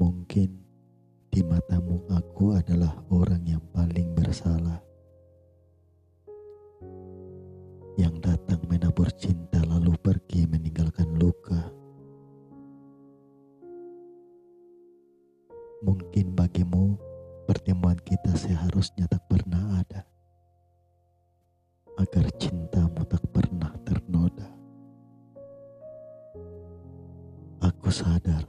Mungkin di matamu aku adalah orang yang paling bersalah, yang datang menabur cinta lalu pergi meninggalkan luka. Mungkin bagimu pertemuan kita seharusnya tak pernah ada, agar cintamu tak pernah ternoda. Aku sadar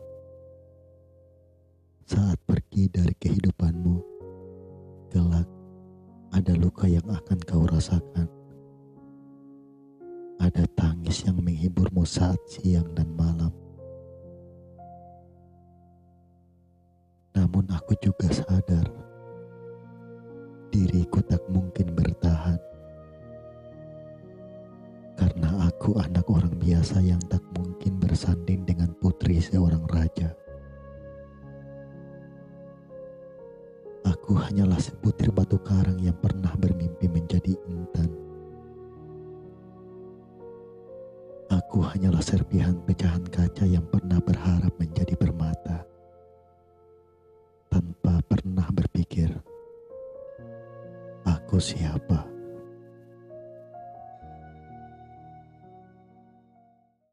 saat pergi dari kehidupanmu, kelak ada luka yang akan kau rasakan. Ada tangis yang menghiburmu saat siang dan malam. Namun aku juga sadar, diriku tak mungkin bertahan. Karena aku anak orang biasa yang tak mungkin bersanding dengan putri seorang raja. Aku hanyalah sebutir batu karang yang pernah bermimpi menjadi intan. Aku hanyalah serpihan pecahan kaca yang pernah berharap menjadi permata, tanpa pernah berpikir, aku siapa.